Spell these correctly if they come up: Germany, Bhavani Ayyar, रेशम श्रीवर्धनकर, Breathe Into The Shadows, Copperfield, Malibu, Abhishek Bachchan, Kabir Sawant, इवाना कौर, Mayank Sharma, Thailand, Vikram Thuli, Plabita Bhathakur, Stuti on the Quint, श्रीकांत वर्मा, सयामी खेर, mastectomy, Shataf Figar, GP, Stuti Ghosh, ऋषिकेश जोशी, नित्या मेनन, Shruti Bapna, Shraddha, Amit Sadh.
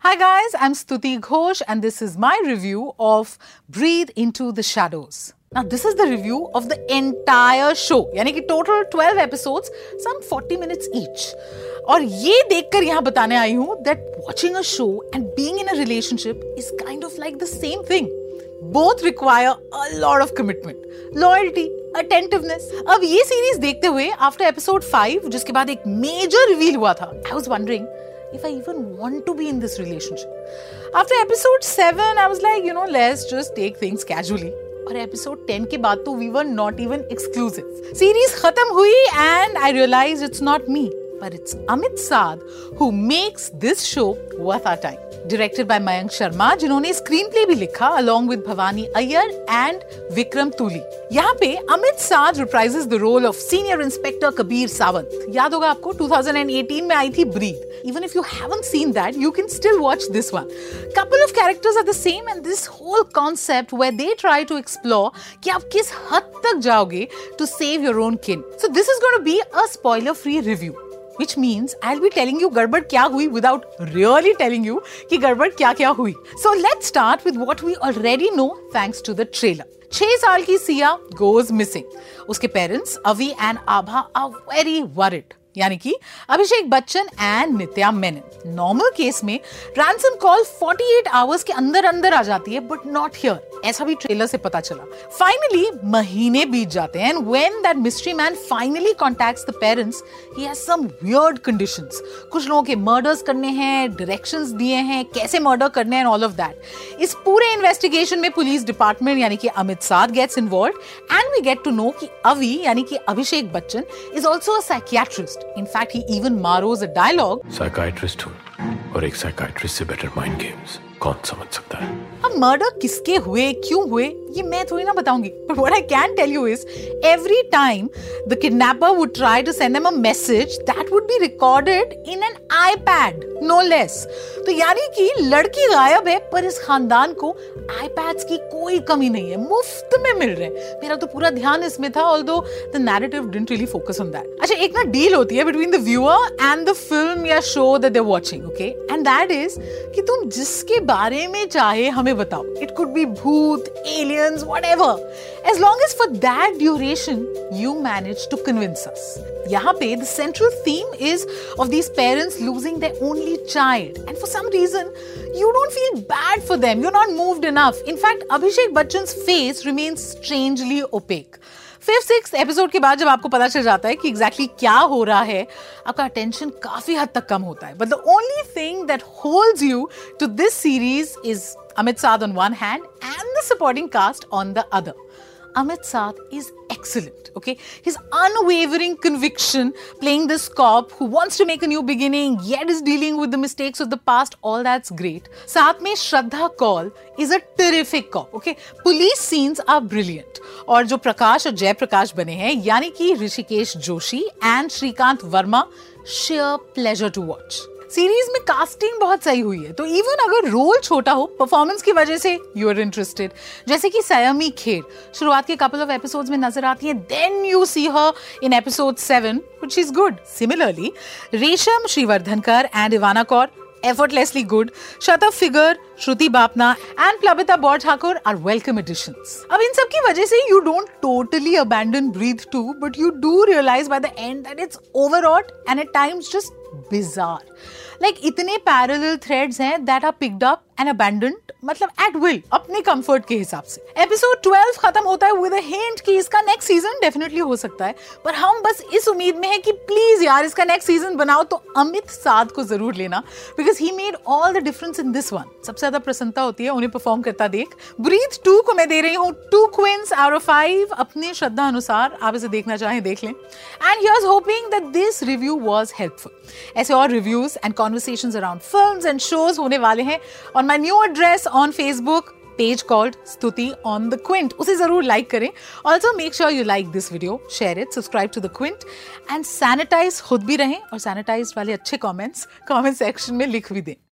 Hi guys, I'm Stuti Ghosh and this is my review of Breathe Into The Shadows. Now this is the review of the entire show, यानी कि total 12 episodes, some 40 minutes each. और ये देखकर यहाँ बताने आई हूँ that watching a show and being in a relationship is kind of like the same thing. Both require a lot of commitment, loyalty, attentiveness. अब ये series देखते हुए after episode 5, जिसके बाद एक major reveal हुआ था, I was wondering if I even want to be in this relationship. After episode 7, I was like, let's just take things casually. And episode 10 ke baad to we were not even exclusive. Series khatam hui and I realized it's not me, but it's Amit Sadh who makes this show worth our time. Directed by Mayank Sharma, जिन्होंने screenplay भी लिखा along with Bhavani Ayyar and Vikram Thuli. यहाँ पे Amit Sadh reprises the role of Senior Inspector Kabir Sawant. याद होगा आपको 2018 में आई थी Breathe. Even if you haven't seen that, you can still watch this one. Couple of characters are the same and this whole concept where they try to explore कि आप किस हद तक जाओगे to save your own kin. So this is going to be a spoiler-free review. Which means I'll be telling you gadbad kya hui without really telling you ki gadbad kya hui. So let's start with what we already know thanks to the trailer. 6 saal ki Sia goes missing. Uske parents Avi and Abha are very worried. यानी कि Abhishek Bachchan and नित्या मेनन. Normal case में ransom call 48 hours के अंदर अंदर आ जाती है but not here, ऐसा भी ट्रेलर से पता चला. फाइनली महीने बीत जाते हैं and when that mystery man finally contacts the parents he has some weird conditions. कुछ लोगों के मर्डर्स करने हैं, डायरेक्शंस दिए हैं कैसे मर्डर करने एंड ऑल ऑफ दैट. इस पूरे इन्वेस्टिगेशन में पुलिस डिपार्टमेंट यानी कि Amit Sadh gets involved and we get to know कि अवी यानी कि Abhishek Bachchan is also a psychiatrist. In fact, he even borrows a dialogue. Psychiatrist who? और एक psychiatrist से better mind games. कौन समझ सकता है? अब murder किसके हुए, क्यों हुए, ये मैं थोड़ी ना बताऊंगी. But what I can tell you is, every time the kidnapper would try to send them a message, that would be recorded in an iPad, no less. तो यानी कि लड़की गायब है, पर इस खानदान को iPads की कोई कमी नहीं है, मुफ्त में मिल रहे हैं. मेरा तो पूरा ध्यान इसमें था, although the narrative didn't really focus on that. अच्छा, एक ना डील होती है between the viewer and the film या show that they're watching, okay? And that is कि तुम जिसके बारे में चाहे हमें बताओ. It could be भूत, aliens, whatever. As long as for that duration, you manage to convince us. यहाँ पे the central theme is of these parents losing their only child, and for some reason, you don't feel bad for them. You're not moved enough. In fact, Abhishek Bachchan's face remains strangely opaque. 5th-6th episode के बाद जब आपको पता चल जाता है कि exactly क्या हो रहा है, आपका attention काफी हद तक कम होता है. But the only thing that holds you to this series is Amit Sadh on one hand and the supporting cast on the other. Amit Sadh is excellent, okay? His unwavering conviction, playing this cop who wants to make a new beginning, yet is dealing with the mistakes of the past, all that's great. Saath mein Shraddha Kaul is a terrific cop, okay? Police scenes are brilliant. और जो प्रकाश और जयप्रकाश बने हैं, यानी कि ऋषिकेश जोशी and श्रीकांत वर्मा, sheer pleasure to watch. Series में casting बहुत सही हुई है, तो इवन अगर रोल छोटा हो परफॉर्मेंस की वजह से यू आर इंटरेस्टेड. जैसे कि सयामी खेर शुरुआत के कपल ऑफ एपिसोड्स में नजर आती है, then you see her in episode 7 which is good. Similarly रेशम श्रीवर्धनकर and इवाना कौर effortlessly good. Shataf Figar, Shruti Bapna and Plabita Bhathakur are welcome additions. Ab in sab ki wajah se you don't totally abandon Breathe 2, but you do realize by the end that it's overwrought and at times just bizarre. Like itne parallel threads hain that are picked up and abandoned, matlab at will, apne comfort ke hisab se. Episode 12 khatam hota hai with a hint ki iska next season definitely ho sakta hai, par hum bas is umeed mein hai ki please yaar iska next season banao to Amit Sadh ko zarur lena, because he made all the difference in this one. Sabse zyada prasannta hoti hai unhe perform karta dekh. Breathe 2 ko main de rahi hu 2 quints out of 5 apne shraddha anusar, aap ise dekhna chahe dekh lein. And here's hoping that this review was helpful. Aise aur reviews and conversations around films and shows होने वाले हैं on my new address on Facebook page called Stuti on the Quint. उसे जरूर like करें. Also make sure you like this video, share it, subscribe to the Quint and sanitize खुद भी रहें और sanitized वाले अच्छे comments comment section में लिख भी दें.